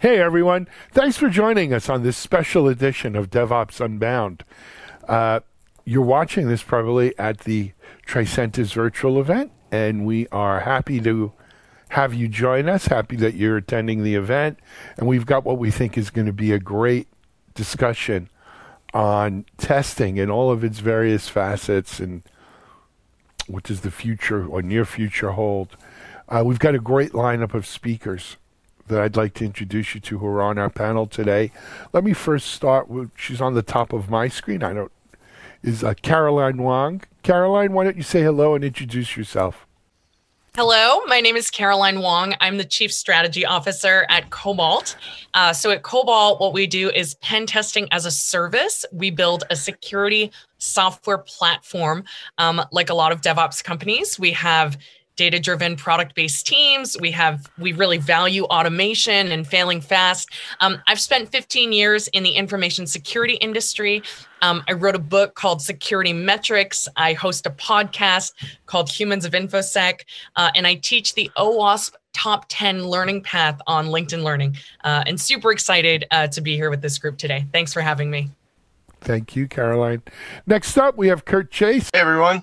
Hey everyone, thanks for joining us on this special edition of DevOps Unbound. You're watching this probably at the Tricentis virtual event, and we are happy to have you join us, happy that you're attending the event, and we've got what we think is going to be a great discussion on testing and all of its various facets and what does the future or near future hold. We've got a great lineup of speakers that I'd like to introduce you to who are on our panel today. Let me first start with, she's on the top of my screen, Caroline Wong. Caroline, why don't you say hello and introduce yourself? Hello, my name is Caroline Wong. I'm the Chief Strategy Officer at Cobalt. So at Cobalt, what we do is pen testing as a service. We build a security software platform. Like a lot of DevOps companies, we have data-driven product-based teams. We really value automation and failing fast. I've spent 15 years in the information security industry. I wrote a book called Security Metrics. I host a podcast called Humans of InfoSec, and I teach the OWASP Top 10 Learning Path on LinkedIn Learning. And super excited to be here with this group today. Thanks for having me. Thank you, Caroline. Next up, we have Kurt Chase. Hey, everyone.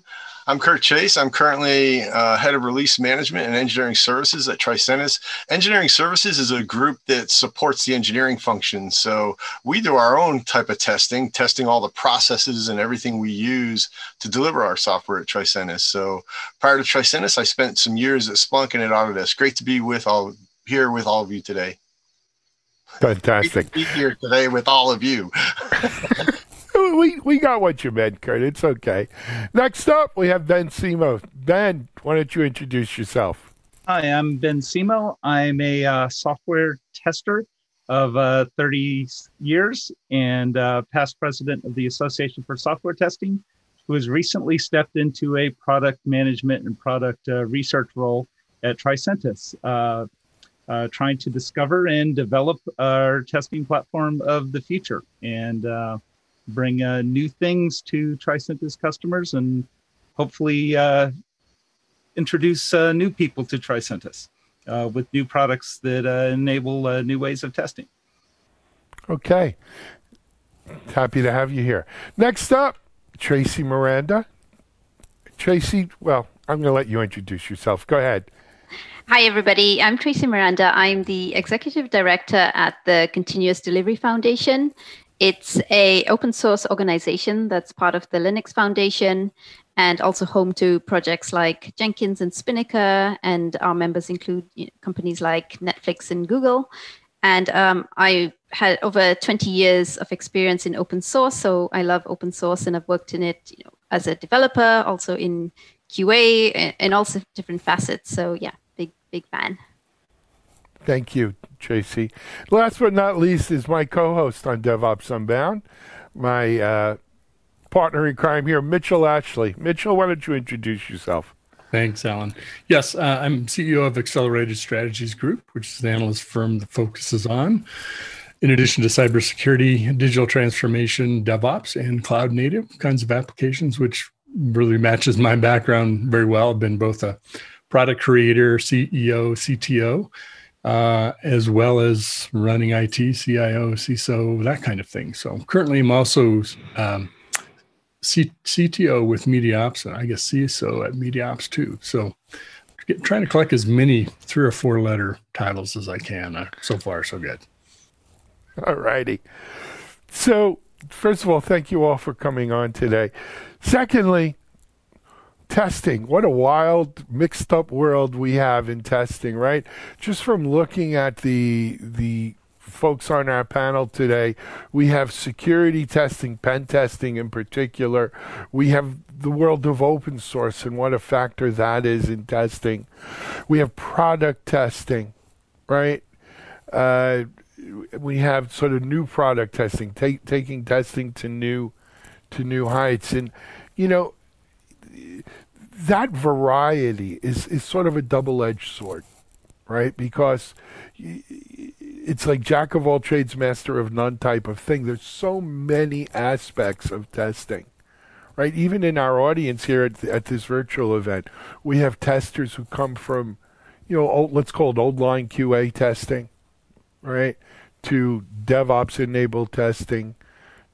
I'm Kurt Chase. I'm currently head of release management and engineering services at Tricentis. Engineering services is a group that supports the engineering function. So we do our own type of testing all the processes and everything we use to deliver our software at Tricentis. So prior to Tricentis, I spent some years at Splunk and at Autodesk. Great to be here with all of you today. Fantastic. Great to be here today with all of you. We got what you meant, Kurt. It's okay. Next up, we have Ben Simo. Ben, why don't you introduce yourself? Hi, I'm Ben Simo. I'm a software tester of 30 years and past president of the Association for Software Testing, who has recently stepped into a product management and product research role at Tricentis, trying to discover and develop our testing platform of the future. And bring new things to Tricentis customers and hopefully introduce new people to Tricentis with new products that enable new ways of testing. Okay. Happy to have you here. Next up, Tracy Miranda. Tracy, well, I'm going to let you introduce yourself. Go ahead. Hi, everybody. I'm Tracy Miranda. I'm the Executive Director at the Continuous Delivery Foundation. It's an open source organization that's part of the Linux Foundation and also home to projects like Jenkins and Spinnaker, and our members include companies like Netflix and Google. And I had over 20 years of experience in open source, so I love open source, and I've worked in it as a developer, also in QA, and also different facets. So yeah, big fan. Thank you, Tracy. Last but not least is my co-host on DevOps Unbound, my partner in crime here, Mitchell Ashley. Mitchell, why don't you introduce yourself? Thanks, Alan. Yes, I'm CEO of Accelerated Strategies Group, which is the analyst firm that focuses on, in addition to cybersecurity, digital transformation, DevOps, and cloud native kinds of applications, which really matches my background very well. I've been both a product creator, CEO, CTO, as well as running IT, CIO, CISO, that kind of thing. So currently I'm also CTO with MediaOps, and I guess CISO at MediaOps too. So trying to collect as many 3 or 4 letter titles as I can. So far, so good. All righty. So first of all, thank you all for coming on today. Secondly, testing. What a wild, mixed up world we have in testing, right? Just from looking at the folks on our panel today, we have security testing, pen testing in particular. We have the world of open source and what a factor that is in testing. We have product testing, right? We have sort of new product testing, taking testing to new heights. And, that variety is sort of a double-edged sword, right? Because it's like jack of all trades, master of none type of thing. There's so many aspects of testing, right? Even in our audience here at this virtual event, we have testers who come from, let's call it old line QA testing, right, to DevOps-enabled testing,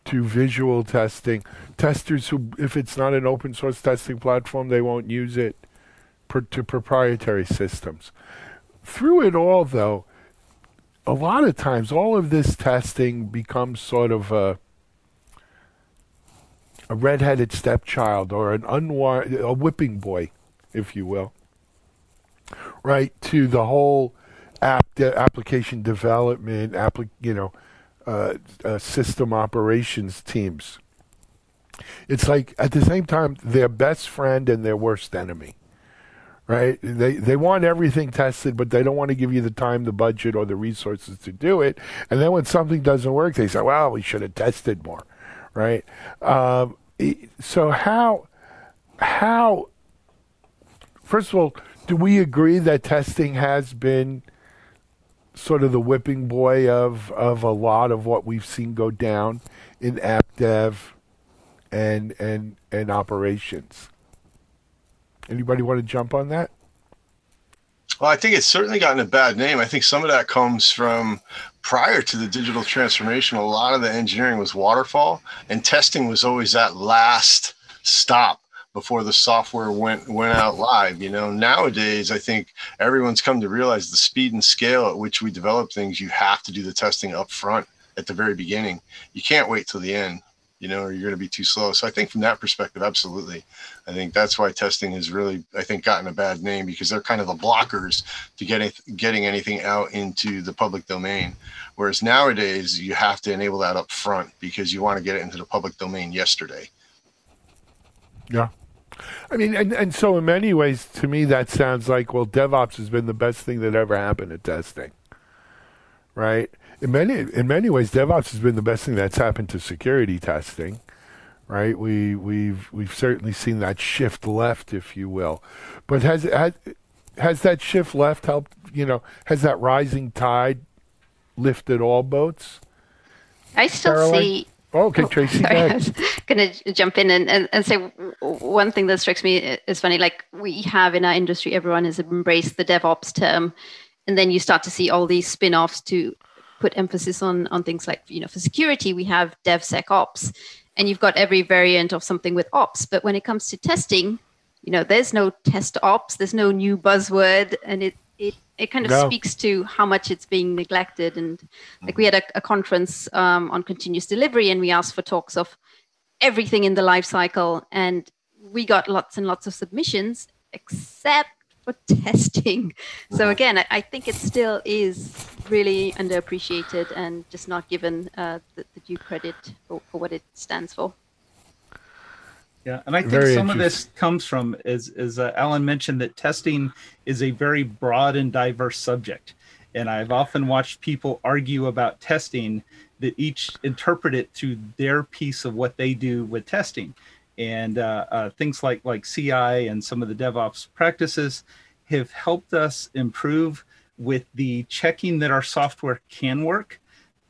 to visual testing. Testers who, if it's not an open source testing platform, they won't use it, to proprietary systems. Through it all, though, a lot of times all of this testing becomes sort of a red-headed stepchild or a whipping boy, if you will, right, to the whole application development, system operations teams. It's like, at the same time, their best friend and their worst enemy, right? They want everything tested, but they don't want to give you the time, the budget, or the resources to do it. And then when something doesn't work, they say, well, we should have tested more, right? So how, first of all, do we agree that testing has been sort of the whipping boy of a lot of what we've seen go down in app dev and operations? Anybody want to jump on that? Well, I think it's certainly gotten a bad name. I think some of that comes from prior to the digital transformation. A lot of the engineering was waterfall, and testing was always that last stop before the software went out live. You know, nowadays, I think everyone's come to realize the speed and scale at which we develop things, you have to do the testing up front at the very beginning. You can't wait till the end, you know, or you're going to be too slow. So I think from that perspective, absolutely. I think that's why testing has really, I think, gotten a bad name, because they're kind of the blockers to getting anything out into the public domain. Whereas nowadays, you have to enable that up front because you want to get it into the public domain yesterday. Yeah. I mean, and so in many ways, to me, that sounds like, well, DevOps has been the best thing that ever happened to testing, right? In many ways, DevOps has been the best thing that's happened to security testing, right? We've certainly seen that shift left, if you will. But has that shift left helped? You know, has that rising tide lifted all boats? I still see. Oh, okay, Tracy. Sorry, I was going to jump in and say one thing that strikes me is funny. Like, we have in our industry, everyone has embraced the DevOps term, and then you start to see all these spin-offs to put emphasis on things like, you know, for security, we have DevSecOps, and you've got every variant of something with ops. But when it comes to testing, you know, there's no test ops, there's no new buzzword, and it kind of speaks to how much it's being neglected. And like, we had a conference on continuous delivery, and we asked for talks of everything in the life cycle, and we got lots and lots of submissions except for testing. So again, I think it still is really underappreciated and just not given the due credit for what it stands for. Yeah, and I think some of this comes from, as Alan mentioned, that testing is a very broad and diverse subject. And I've often watched people argue about testing that each interpret it through their piece of what they do with testing. And things like CI and some of the DevOps practices have helped us improve with the checking that our software can work,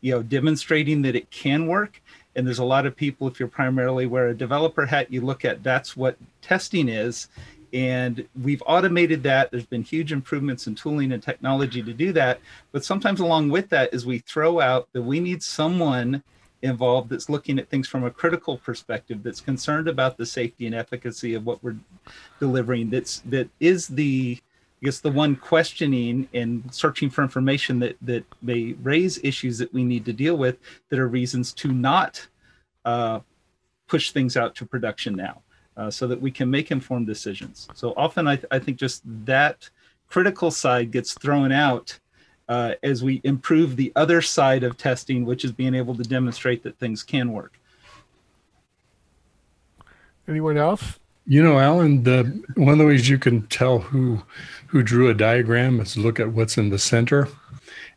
you know, demonstrating that it can work. And there's a lot of people, if you're primarily wear a developer hat, you look at that's what testing is. And we've automated that. There's been huge improvements in tooling and technology to do that. But sometimes along with that is we throw out that we need someone involved that's looking at things from a critical perspective, that's concerned about the safety and efficacy of what we're delivering, that is the, I guess, the one questioning and searching for information that may raise issues that we need to deal with, that are reasons to not push things out to production now, so that we can make informed decisions. So often I think just that critical side gets thrown out as we improve the other side of testing, which is being able to demonstrate that things can work. Anyone else? You know, Alan, one of the ways you can tell who drew a diagram is to look at what's in the center.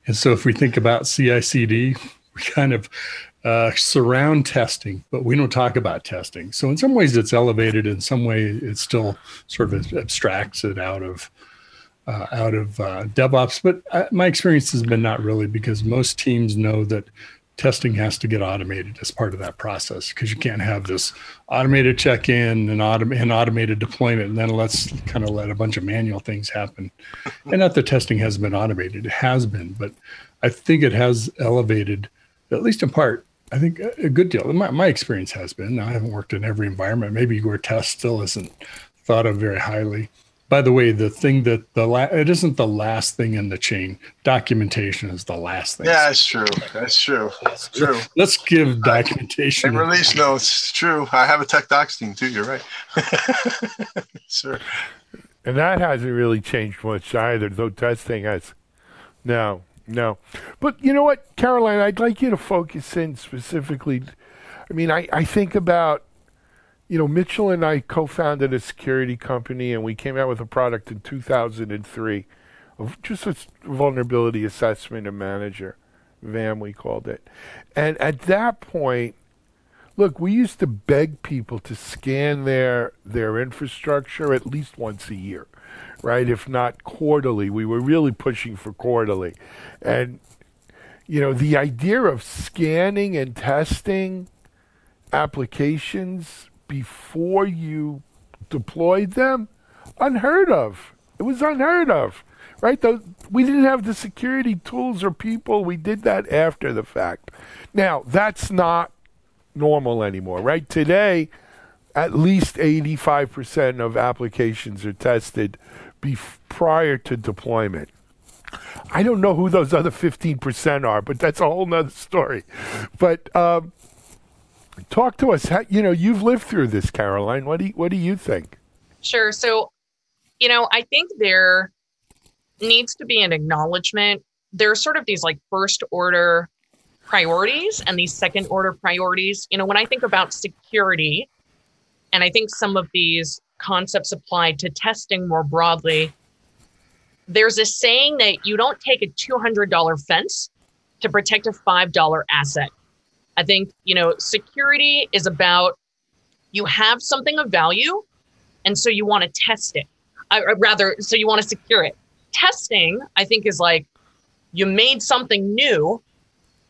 And so if we think about CI/CD, we kind of surround testing, but we don't talk about testing. So in some ways it's elevated, in some way it still sort of abstracts it out of DevOps. But my experience has been not really, because most teams know that testing has to get automated as part of that process, because you can't have this automated check-in and automated deployment, and then let's kind of let a bunch of manual things happen. And not that testing hasn't been automated, it has been, but I think it has elevated, at least in part, I think a good deal. My experience has been, now I haven't worked in every environment, maybe where test still isn't thought of very highly. By the way, the thing that it isn't the last thing in the chain. Documentation is the last thing. Yeah, it's true. That's true. It's true. Let's give documentation. And release notes. It's true. I have a tech docs team too. You're right. Sure. And that hasn't really changed much either, though testing has. No. But you know what, Caroline, I'd like you to focus in specifically. I mean, I think about, you know, Mitchell and I co-founded a security company, and we came out with a product in 2003 of just a vulnerability assessment and manager, VAM we called it. And at that point, look, we used to beg people to scan their infrastructure at least once a year, right? If not quarterly, we were really pushing for quarterly. And, you know, the idea of scanning and testing applications before you deployed them, unheard of. It was unheard of, right? We didn't have the security tools or people. We did that after the fact. Now, that's not normal anymore, right? Today, at least 85% of applications are tested prior to deployment. I don't know who those other 15% are, but that's a whole nother story. But, talk to us. How, you know, you've lived through this, Caroline. What do you think? Sure. So, you know, I think there needs to be an acknowledgement. There are sort of these like first order priorities and these second order priorities. You know, when I think about security, and I think some of these concepts apply to testing more broadly, there's a saying that you don't take a $200 fence to protect a $5 asset. I think, you know, security is about you have something of value, and so you want to test it. So you want to secure it. Testing, I think, is like you made something new,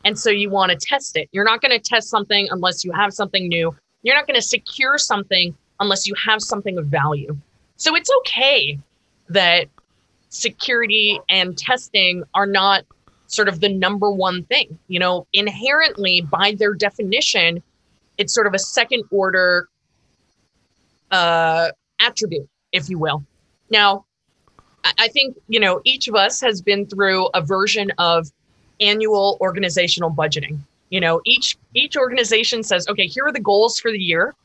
and so you want to test it. You're not going to test something unless you have something new. You're not going to secure something unless you have something of value. So it's okay that security and testing are not sort of the number one thing. You know, inherently by their definition, it's sort of a second order attribute, if you will. Now, I think, you know, each of us has been through a version of annual organizational budgeting. You know, each organization says, okay, here are the goals for the year.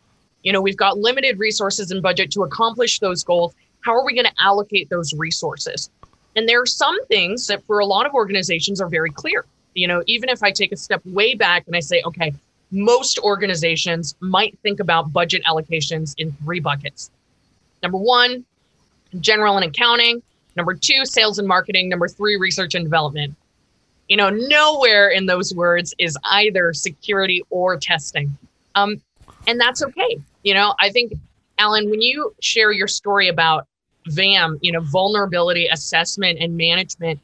You know, we've got limited resources and budget to accomplish those goals. How are we going to allocate those resources? And there are some things that for a lot of organizations are very clear. You know, even if I take a step way back and I say, okay, most organizations might think about budget allocations in three buckets. Number one, general and accounting. Number two, sales and marketing. Number three, research and development. You know, nowhere in those words is either security or testing. And that's okay. You know, I think, Alan, when you share your story about VAM, you know, vulnerability assessment and management,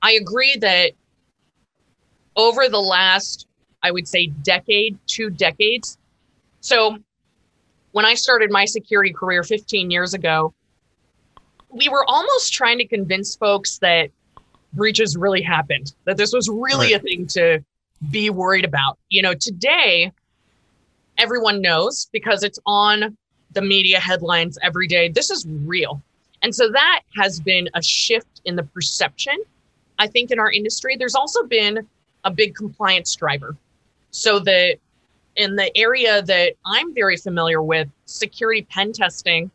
I agree that over the last, I would say, decade, 2 decades. So when I started my security career 15 years ago, we were almost trying to convince folks that breaches really happened, that this was really a thing to be worried about. You know, today, everyone knows because it's on the media headlines every day. This is real. And so that has been a shift in the perception, I think, in our industry. There's also been a big compliance driver. So that in the area that I'm very familiar with, security pen testing,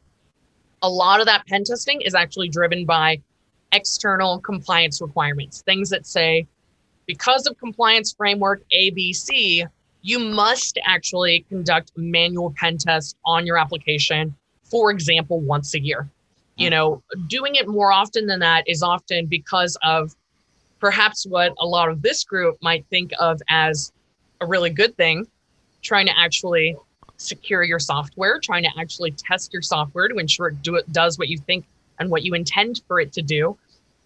a lot of that pen testing is actually driven by external compliance requirements, things that say, because of compliance framework ABC, you must actually conduct a manual pen test on your application, for example, once a year. You know, doing it more often than that is often because of perhaps what a lot of this group might think of as a really good thing, trying to actually secure your software, trying to actually test your software to ensure it does what you think and what you intend for it to do.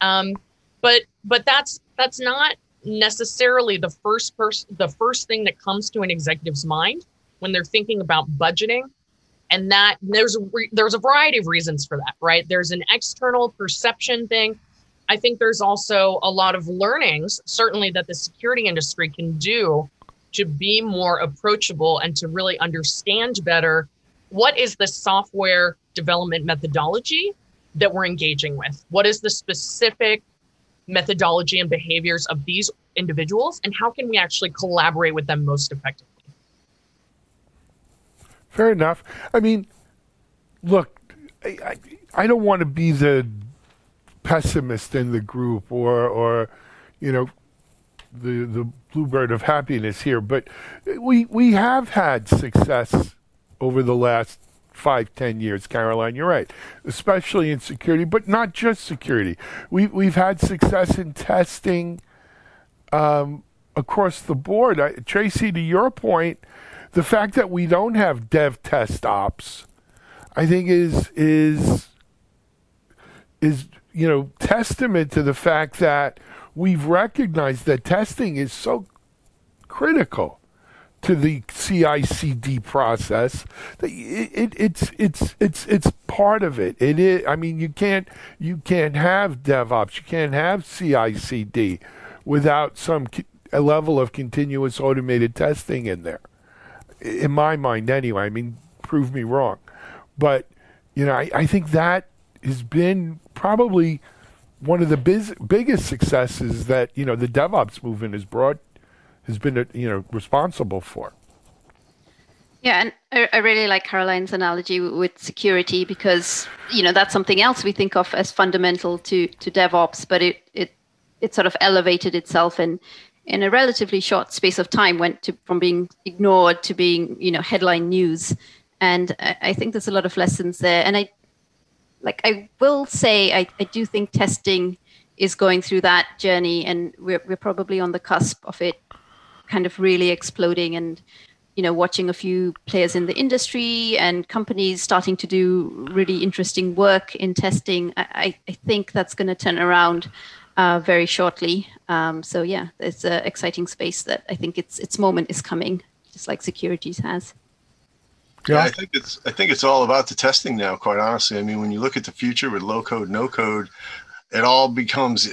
But that's not necessarily the first person, the first thing that comes to an executive's mind when they're thinking about budgeting. And that there's a variety of reasons for that, right? There's an external perception thing. I think there's also a lot of learnings, certainly, that the security industry can do to be more approachable and to really understand better what is the software development methodology that we're engaging with. What is the specific methodology and behaviors of these individuals, and how can we actually collaborate with them most effectively? Fair enough. I mean, look, I don't want to be the pessimist in the group or you know, the bluebird of happiness here, but we have had success over the last 5-10 years, Caroline, you're right, especially in security, but not just security. We've had success in testing across the board. Tracy, to your point, the fact that we don't have dev test ops, I think is you know, testament to the fact that we've recognized that testing is so critical to the CI/CD process. It's part of it. It is. I mean, you can't have DevOps, you can't have CI/CD without some a level of continuous automated testing in there. In my mind, anyway. I mean, prove me wrong, but you know, I think that has been probably one of the biggest successes that, you know, the DevOps movement has been you know, responsible for. Yeah, and I really like Caroline's analogy with security, because you know, that's something else we think of as fundamental to DevOps, but it sort of elevated itself in a relatively short space of time, from being ignored to being, you know, headline news. And I think there's a lot of lessons there. And I do think testing is going through that journey, and we're probably on the cusp of it kind of really exploding, and, you know, watching a few players in the industry and companies starting to do really interesting work in testing. I think that's going to turn around very shortly. So yeah, it's an exciting space that I think its moment is coming, just like securities has. Yeah, I think it's all about the testing now, quite honestly. I mean, when you look at the future with low code, no code, it all becomes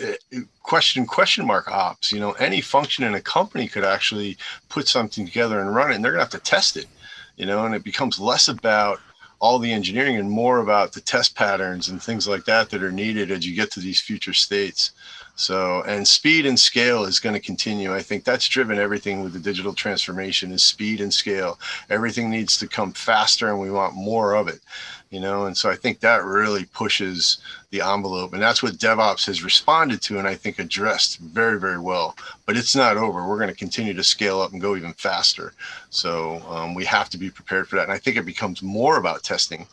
question mark ops. You know, any function in a company could actually put something together and run it, and they're gonna have to test it, you know, and it becomes less about all the engineering and more about the test patterns and things like that are needed as you get to these future states. So, and speed and scale is going to continue. I think that's driven everything with the digital transformation, is speed and scale. Everything needs to come faster, and we want more of it, you know? And so I think that really pushes the envelope, and that's what DevOps has responded to, and I think addressed very, very well, but it's not over. We're going to continue to scale up and go even faster. So we have to be prepared for that. And I think it becomes more about testing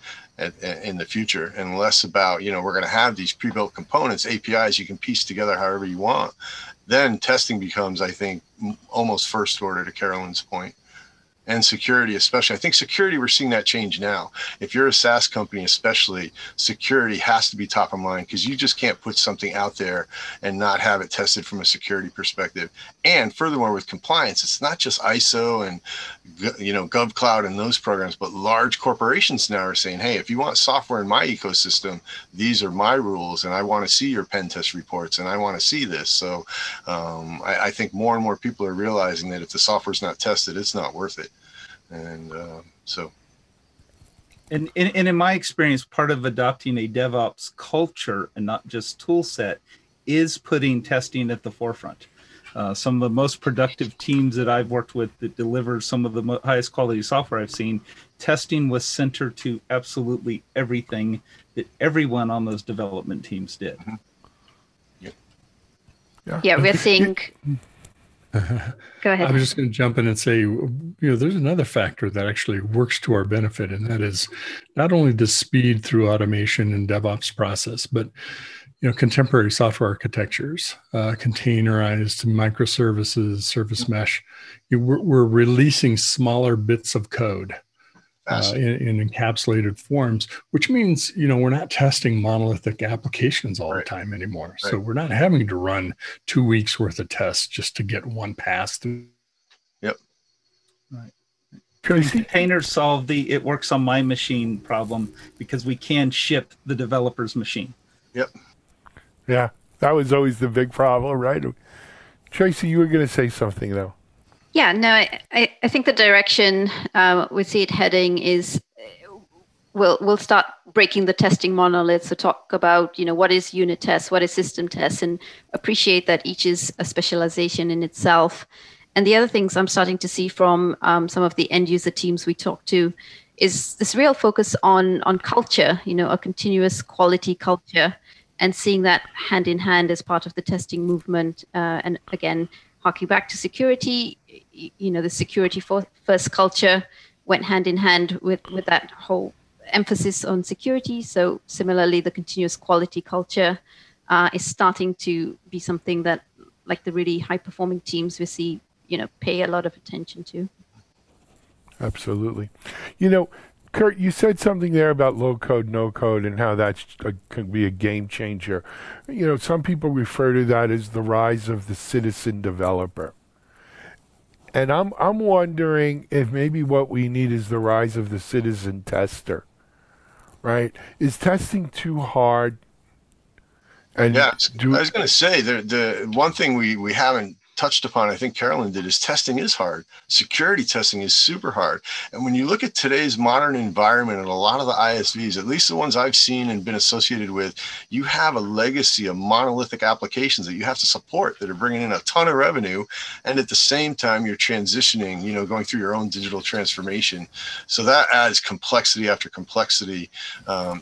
in the future, and less about, you know, we're going to have these pre-built components, APIs you can piece together however you want. Then testing becomes, I think, almost first order, to Carolyn's point. And security, especially. I think security, we're seeing that change now. If you're a SaaS company, especially, security has to be top of mind, because you just can't put something out there and not have it tested from a security perspective. And furthermore, with compliance, it's not just ISO and, you know, GovCloud and those programs, but large corporations now are saying, hey, if you want software in my ecosystem, these are my rules, and I want to see your pen test reports, and I want to see this. So I think more and more people are realizing that if the software's not tested, it's not worth it. And in my experience, part of adopting a DevOps culture and not just tool set is putting testing at the forefront. Some of the most productive teams that I've worked with that deliver some of the highest quality software I've seen, testing was center to absolutely everything that everyone on those development teams did. Mm-hmm. Yeah, we're seeing... Go ahead. I was just going to jump in and say, you know, there's another factor that actually works to our benefit, and that is not only the speed through automation and DevOps process, but, you know, contemporary software architectures, containerized microservices, service mesh. We're releasing smaller bits of code in encapsulated forms, which means, you know, we're not testing monolithic applications all the time anymore. Right. So we're not having to run 2 weeks worth of tests just to get one pass through. Yep. Right. Containers solve the "it works on my machine" problem, because we can ship the developer's machine. Yep. Yeah. That was always the big problem, right? Tracy, you were going to say something, though. Yeah, no, I think the direction we see it heading is we'll start breaking the testing monolith. So talk about, what is unit tests, what is system tests, and appreciate that each is a specialization in itself. And the other things I'm starting to see from some of the end user teams we talk to is this real focus on culture, a continuous quality culture, and seeing that hand in hand as part of the testing movement. And again, harking back to security, the security first culture went hand in hand with that whole emphasis on security. So similarly, the continuous quality culture is starting to be something that, like the really high performing teams we see, pay a lot of attention to. Absolutely. Kurt, you said something there about low code, no code, and how that can be a game changer. Some people refer to that as the rise of the citizen developer. And I'm wondering if maybe what we need is the rise of the citizen tester, right? Is testing too hard? And yeah, I was going to say, the one thing we haven't touched upon, I think Caroline did, is testing is hard. Security testing is super hard. And when you look at today's modern environment and a lot of the ISVs, at least the ones I've seen and been associated with, you have a legacy of monolithic applications that you have to support that are bringing in a ton of revenue. And at the same time, you're transitioning, going through your own digital transformation. So that adds complexity after complexity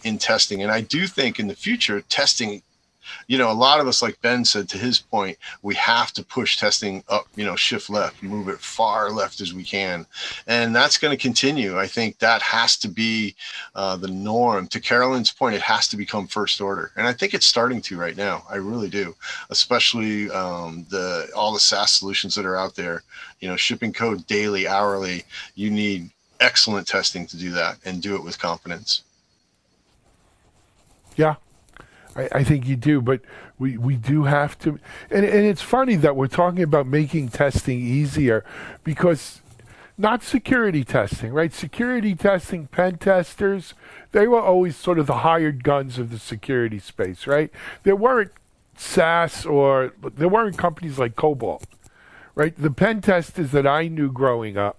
in testing. And I do think in the future, testing, a lot of us, like Ben said, to his point, we have to push testing up, shift left, move it far left as we can. And that's going to continue. I think that has to be the norm. To Caroline's point, it has to become first order. And I think it's starting to right now. I really do, especially all the SaaS solutions that are out there, shipping code daily, hourly. You need excellent testing to do that and do it with confidence. Yeah. I think you do, but we do have to, and it's funny that we're talking about making testing easier, because not security testing, right? Security testing, pen testers, they were always sort of the hired guns of the security space, right? There weren't SaaS or there weren't companies like Cobalt, right? The pen testers that I knew growing up,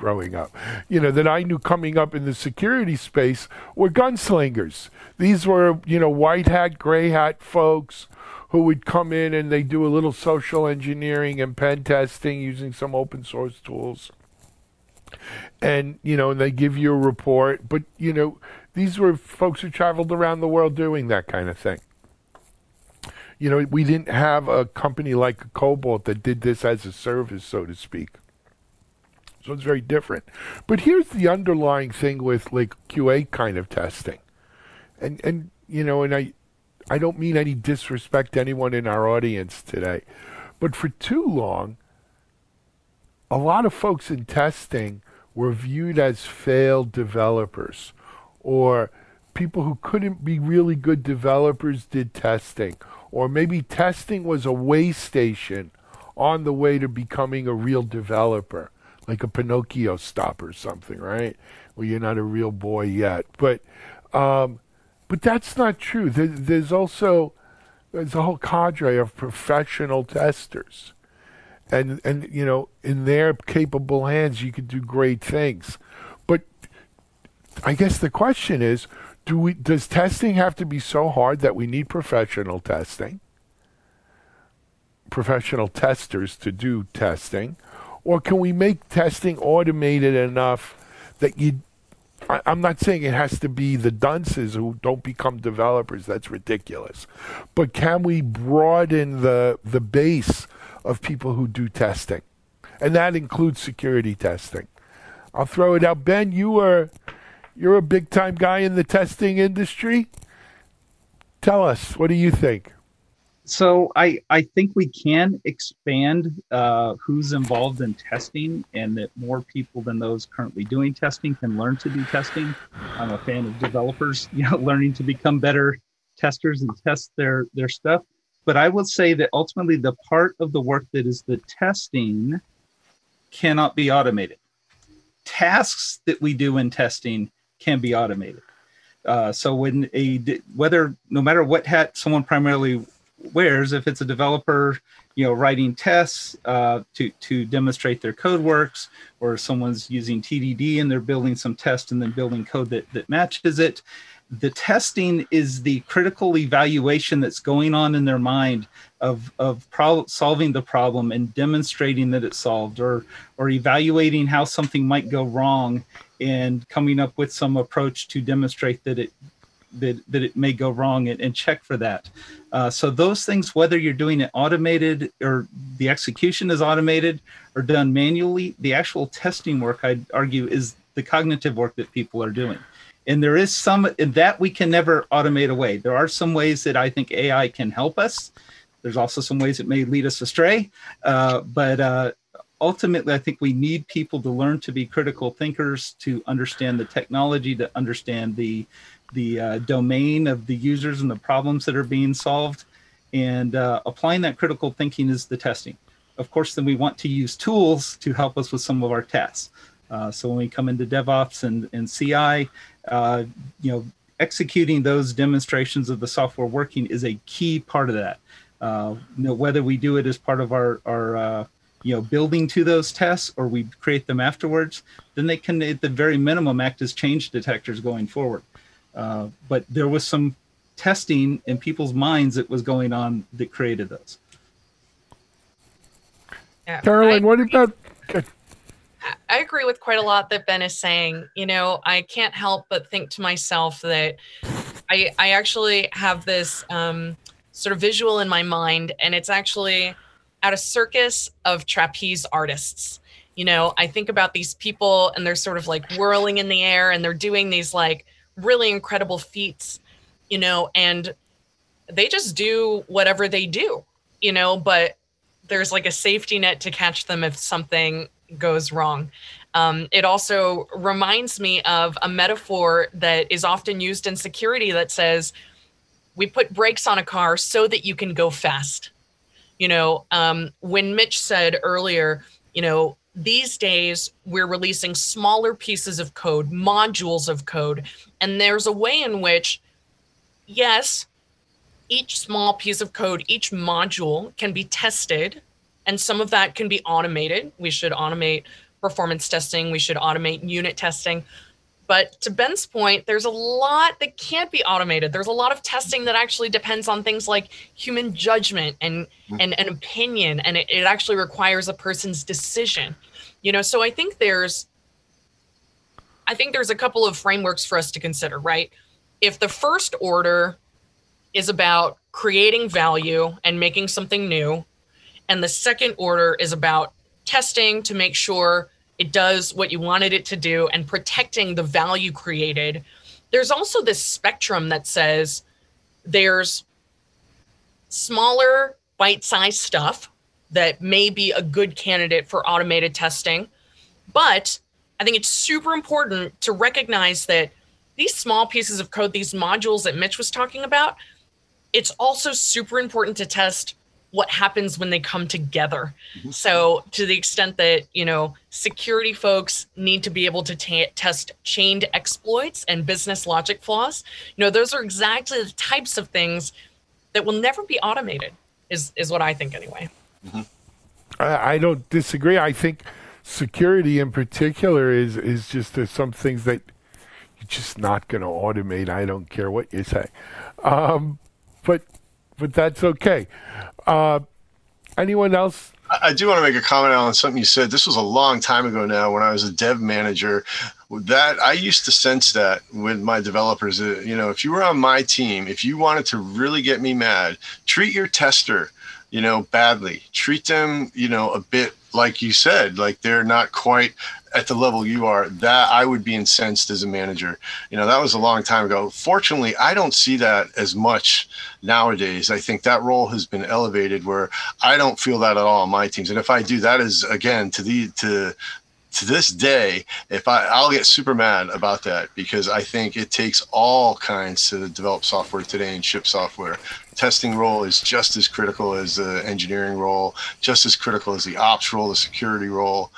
that I knew coming up in the security space were gunslingers. These were, white hat, gray hat folks who would come in and they do a little social engineering and pen testing using some open source tools. And, and they give you a report. But, these were folks who traveled around the world doing that kind of thing. We didn't have a company like Cobalt that did this as a service, so to speak. So it's very different. But here's the underlying thing with like QA kind of testing. And and I don't mean any disrespect to anyone in our audience today, but for too long, a lot of folks in testing were viewed as failed developers, or people who couldn't be really good developers did testing, or maybe testing was a way station on the way to becoming a real developer. Like a Pinocchio stop or something, right? Well, you're not a real boy yet, but that's not true. There's a whole cadre of professional testers, and in their capable hands, you could do great things. But I guess the question is, does testing have to be so hard that we need professional testing, professional testers to do testing? Or can we make testing automated enough that I'm not saying it has to be the dunces who don't become developers. That's ridiculous. But can we broaden the base of people who do testing? And that includes security testing. I'll throw it out. Ben, you're a big-time guy in the testing industry. Tell us, what do you think? So I think we can expand who's involved in testing, and that more people than those currently doing testing can learn to do testing. I'm a fan of developers, learning to become better testers and test their stuff. But I will say that ultimately the part of the work that is the testing cannot be automated. Tasks that we do in testing can be automated. So no matter what hat someone primarily wears. If it's a developer, you know, writing tests to demonstrate their code works, or someone's using TDD and they're building some test and then building code that matches it, the testing is the critical evaluation that's going on in their mind of solving the problem and demonstrating that it's solved, or evaluating how something might go wrong and coming up with some approach to demonstrate that it may go wrong and check for that. So those things, whether you're doing it automated or the execution is automated or done manually, the actual testing work, I'd argue, is the cognitive work that people are doing. And there is some that we can never automate away. There are some ways that I think AI can help us. There's also some ways it may lead us astray. But ultimately, I think we need people to learn to be critical thinkers, to understand the technology, to understand the domain of the users and the problems that are being solved. And applying that critical thinking is the testing. Of course, then we want to use tools to help us with some of our tasks. So when we come into DevOps and CI, you know, executing those demonstrations of the software working is a key part of that. You know, whether we do it as part of our you know, building to those tests, or we create them afterwards, then they can, at the very minimum, act as change detectors going forward. But there was some testing in people's minds that was going on that created those. Yeah, Caroline, what about... I agree with quite a lot that Ben is saying. You know, I can't help but think to myself that I actually have this sort of visual in my mind, and it's actually at a circus of trapeze artists. You know, I think about these people and they're sort of like whirling in the air and they're doing these like really incredible feats, you know, and they just do whatever they do, you know, but there's like a safety net to catch them if something goes wrong. It also reminds me of a metaphor that is often used in security that says, we put brakes on a car so that you can go fast. You know, when Mitch said earlier, you know, these days we're releasing smaller pieces of code, modules of code, and there's a way in which, yes, each small piece of code, each module can be tested. And some of that can be automated. We should automate performance testing. We should automate unit testing. But to Ben's point, there's a lot that can't be automated. There's a lot of testing that actually depends on things like human judgment and an opinion. And it actually requires a person's decision. You know, so I think there's a couple of frameworks for us to consider, right? If the first order is about creating value and making something new, and the second order is about testing to make sure it does what you wanted it to do and protecting the value created. There's also this spectrum that says there's smaller bite-sized stuff that may be a good candidate for automated testing. But I think it's super important to recognize that these small pieces of code, these modules that Mitch was talking about, it's also super important to test what happens when they come together. So to the extent that, you know, security folks need to be able to test chained exploits and business logic flaws, you know, those are exactly the types of things that will never be automated, is what I think anyway. Mm-hmm. I don't disagree. I think security in particular is just, there's some things that you're just not going to automate. I don't care what you say. But that's okay. Anyone else? I do want to make a comment on something you said. This was a long time ago now when I was a dev manager. That I used to sense that with my developers. You know, if you were on my team, if you wanted to really get me mad, treat your tester, you know, badly. Treat them, you know, a bit like you said, like they're not quite at the level you are. That I would be incensed as a manager. You know, that was a long time ago. Fortunately, I don't see that as much nowadays. I think that role has been elevated where I don't feel that at all on my teams. And if I do, that is, again, to this day, I'll get super mad about that, because I think it takes all kinds to develop software today and ship software. Testing role is just as critical as the engineering role, just as critical as the ops role, the security role.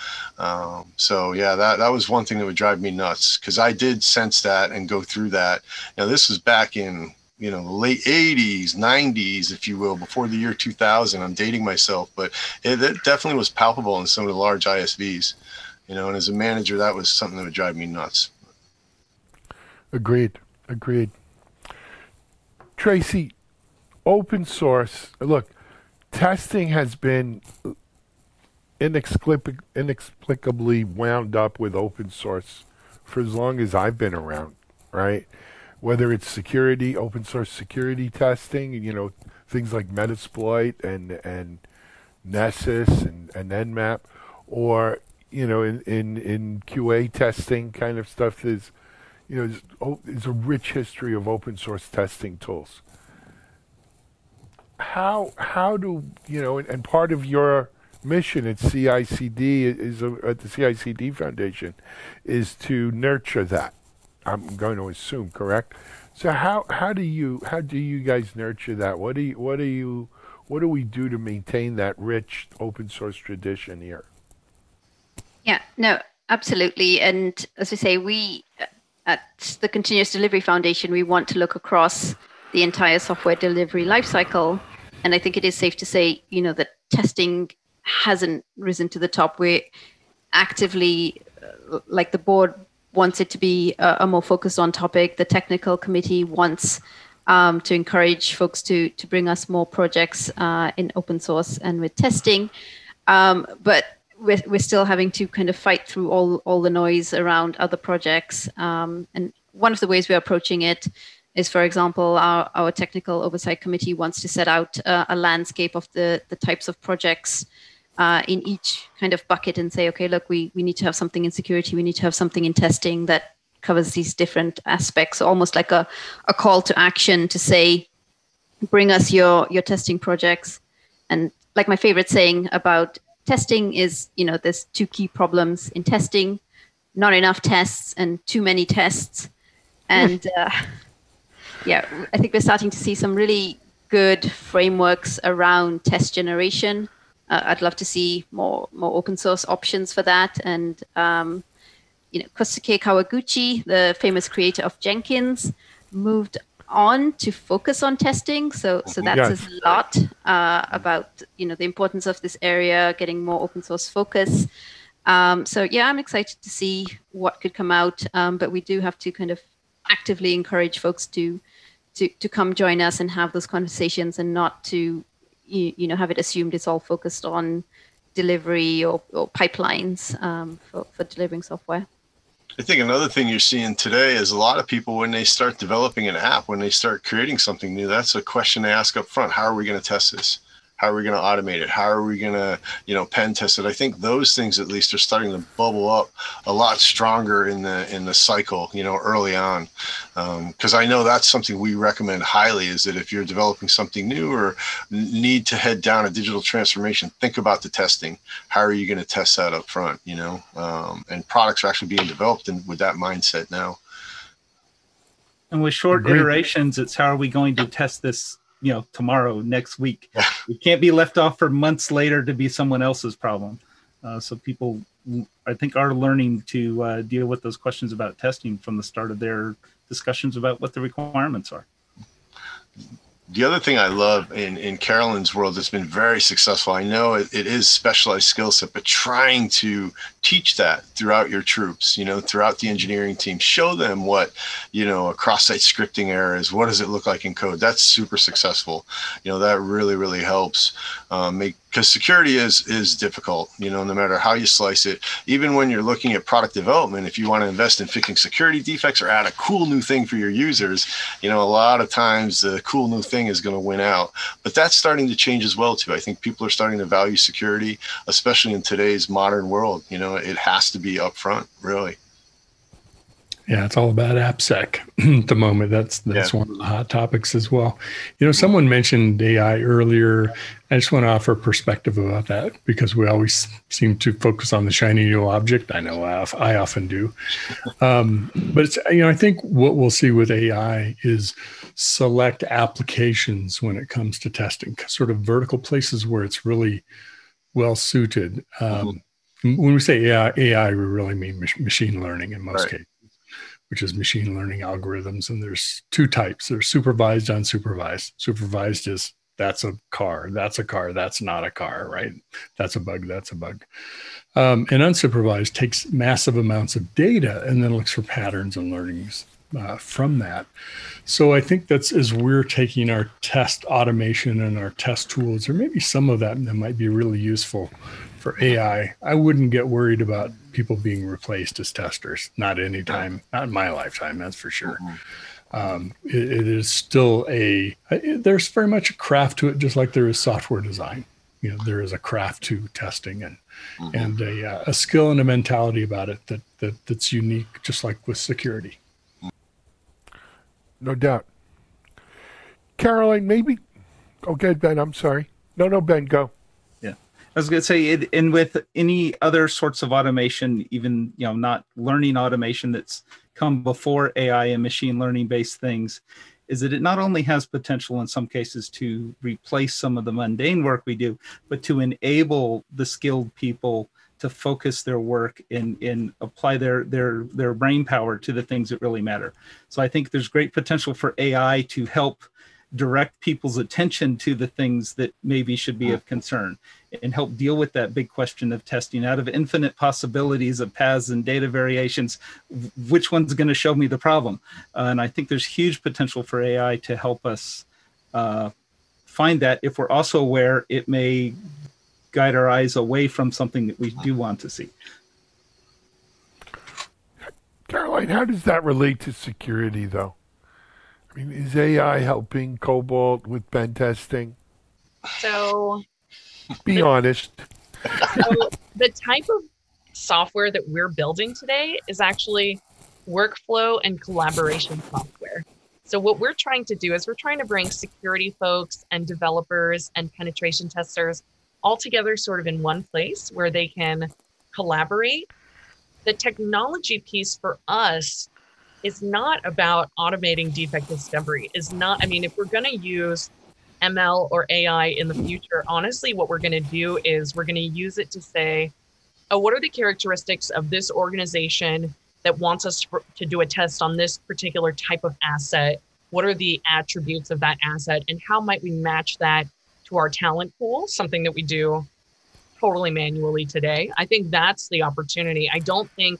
So yeah, that was one thing that would drive me nuts, because I did sense that and go through that. Now, this was back in you know, the late 80s, 90s, if you will, before the year 2000. I'm dating myself, but it definitely was palpable in some of the large ISVs, you know, and as a manager, that was something that would drive me nuts. Agreed. Agreed. Tracy, open source. Look, testing has been inexplicably wound up with open source for as long as I've been around, right? Whether it's security, open source security testing, you know, things like Metasploit and Nessus and Nmap, or, you know, in QA testing kind of stuff, there's, you know, there's a rich history of open source testing tools. How do, you know, and part of your mission at CI/CD is at the CI/CD Foundation is to nurture that, I'm going to assume, correct? So how do you guys nurture that? What do we do to maintain that rich open source tradition here? Yeah, no, absolutely. And as we say, we at the Continuous Delivery Foundation, we want to look across the entire software delivery lifecycle. And I think it is safe to say, you know, that testing hasn't risen to the top. We're actively, like the board wants it to be a more focused on topic. The technical committee wants to encourage folks to bring us more projects in open source and with testing. But we're still having to kind of fight through all the noise around other projects. And one of the ways we're approaching it is, for example, our technical oversight committee wants to set out a landscape of the types of projects in each kind of bucket and say, okay, look, we need to have something in security, we need to have something in testing that covers these different aspects, almost like a call to action to say, bring us your testing projects. And like my favorite saying about testing is, you know, there's two key problems in testing: not enough tests and too many tests. And yeah, I think we're starting to see some really good frameworks around test generation. I'd love to see more open source options for that. And, you know, Kosuke Kawaguchi, the famous creator of Jenkins, moved on to focus on testing. So that says a lot about, you know, the importance of this area, getting more open source focus. So, yeah, I'm excited to see what could come out. But we do have to kind of actively encourage folks to come join us and have those conversations, and not to, you know, have it assumed it's all focused on delivery or pipelines for delivering software. I think another thing you're seeing today is a lot of people, when they start developing an app, when they start creating something new, that's a question they ask up front. How are we going to test this? How are we going to automate it? How are we going to, you know, pen test it? I think those things at least are starting to bubble up a lot stronger in the cycle, you know, early on. Because I know that's something we recommend highly, is that if you're developing something new or need to head down a digital transformation, think about the testing. How are you going to test that up front, you know? And products are actually being developed with that mindset now. And with short iterations, it's how are we going to test this, you know, tomorrow, next week. It can't be left off for months later to be someone else's problem. So people, I think, are learning to deal with those questions about testing from the start of their discussions about what the requirements are. The other thing I love in Carolyn's world that's been very successful, I know it is specialized skill set, but trying to teach that throughout your troops, you know, throughout the engineering team, show them what, you know, a cross-site scripting error is, what does it look like in code? That's super successful. You know, that really, really helps make, because security is difficult, you know, no matter how you slice it. Even when you're looking at product development, if you want to invest in fixing security defects or add a cool new thing for your users, you know, a lot of times the cool new thing is going to win out. But that's starting to change as well, too. I think people are starting to value security, especially in today's modern world. You know, it has to be upfront, really. Yeah, it's all about AppSec at the moment. That's one of the hot topics as well. You know, someone mentioned AI earlier. I just want to offer perspective about that, because we always seem to focus on the shiny new object. I know I often do. But it's, you know, I think what we'll see with AI is select applications when it comes to testing, sort of vertical places where it's really well suited. When we say AI, we really mean machine learning in most cases. which is machine learning algorithms. And there's two types. There's supervised, unsupervised. Supervised is that's a car, that's a car, that's not a car, right? That's a bug, that's a bug. And unsupervised takes massive amounts of data and then looks for patterns and learnings from that. So I think that's as we're taking our test automation and our test tools, or maybe some of that might be really useful for AI. I wouldn't get worried about people being replaced as testers, not anytime, not in my lifetime, that's for sure. It is still there's very much a craft to it, just like there is software design. You know, there is a craft to testing and a skill and a mentality about it that's unique, just like with security. No doubt. Caroline, maybe. Okay, Ben, I'm sorry. No, Ben, go. Yeah, I was going to say, and with any other sorts of automation, even not learning automation that's come before AI and machine learning based things, is that it not only has potential in some cases to replace some of the mundane work we do, but to enable the skilled people to focus their work and apply their brain power to the things that really matter. So I think there's great potential for AI to help direct people's attention to the things that maybe should be of concern and help deal with that big question of testing. Out of infinite possibilities of paths and data variations, which one's going to show me the problem? And I think there's huge potential for AI to help us find that if we're also aware it may guide our eyes away from something that we do want to see. Caroline, how does that relate to security, though? I mean, is AI helping Cobalt with pen testing? So, be honest. So the type of software that we're building today is actually workflow and collaboration software. So what we're trying to do is we're trying to bring security folks and developers and penetration testers all together sort of in one place where they can collaborate. The technology piece for us is not about automating defect discovery. I mean, if we're going to use ML or AI in the future, honestly, what we're going to do is we're going to use it to say, oh, what are the characteristics of this organization that wants us to do a test on this particular type of asset? What are the attributes of that asset? And how might we match that to our talent pool, something that we do totally manually today? I think that's the opportunity. I don't think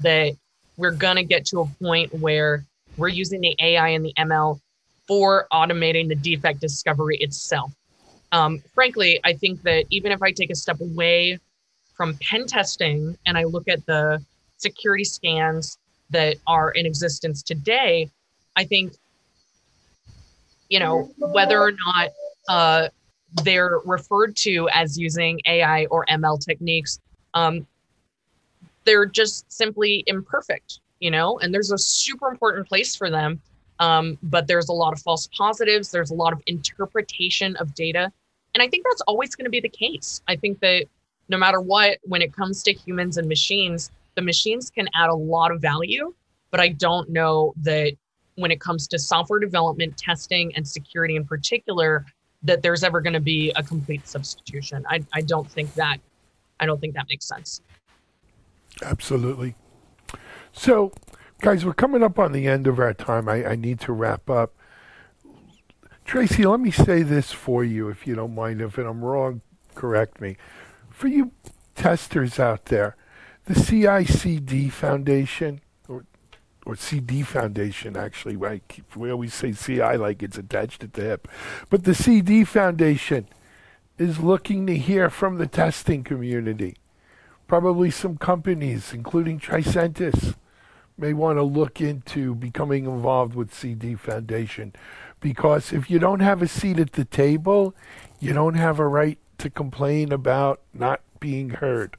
that we're going to get to a point where we're using the AI and the ML for automating the defect discovery itself. Frankly, I think that even if I take a step away from pen testing and I look at the security scans that are in existence today, I think, whether or not they're referred to as using AI or ML techniques, they're just simply imperfect, and there's a super important place for them. But there's a lot of false positives. There's a lot of interpretation of data. And I think that's always going to be the case. I think that no matter what, when it comes to humans and machines, the machines can add a lot of value. But I don't know that when it comes to software development, testing, and security in particular, that there's ever going to be a complete substitution. I don't think that makes sense. Absolutely. So, guys, we're coming up on the end of our time. I need to wrap up. Tracy, let me say this for you, if you don't mind. If I'm wrong, correct me. For you testers out there, the CI/CD Foundation, or CD Foundation, actually, right? We always say CI like it's attached at the hip. But the CD Foundation is looking to hear from the testing community. Probably some companies, including Tricentis, may want to look into becoming involved with CD Foundation, because if you don't have a seat at the table, you don't have a right to complain about not being heard.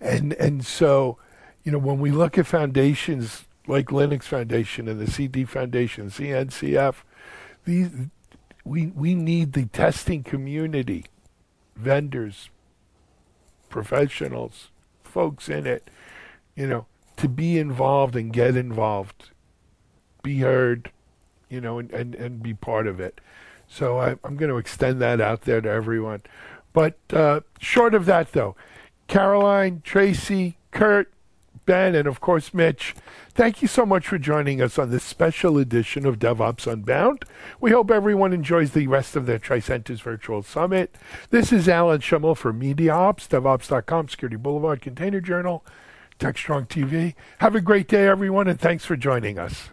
And so, when we look at foundations like Linux Foundation and the CD Foundation, CNCF, we need the testing community, vendors, professionals, folks in it, to be involved and get involved, be heard, and be part of it. So I'm going to extend that out there to everyone. But short of that, though, Caroline, Tracy, Kurt, Ben, and of course, Mitch, thank you so much for joining us on this special edition of DevOps Unbound. We hope everyone enjoys the rest of the Tricentis Virtual Summit. This is Alan Schimmel for MediaOps, DevOps.com, Security Boulevard, Container Journal, TechStrong TV. Have a great day, everyone, and thanks for joining us.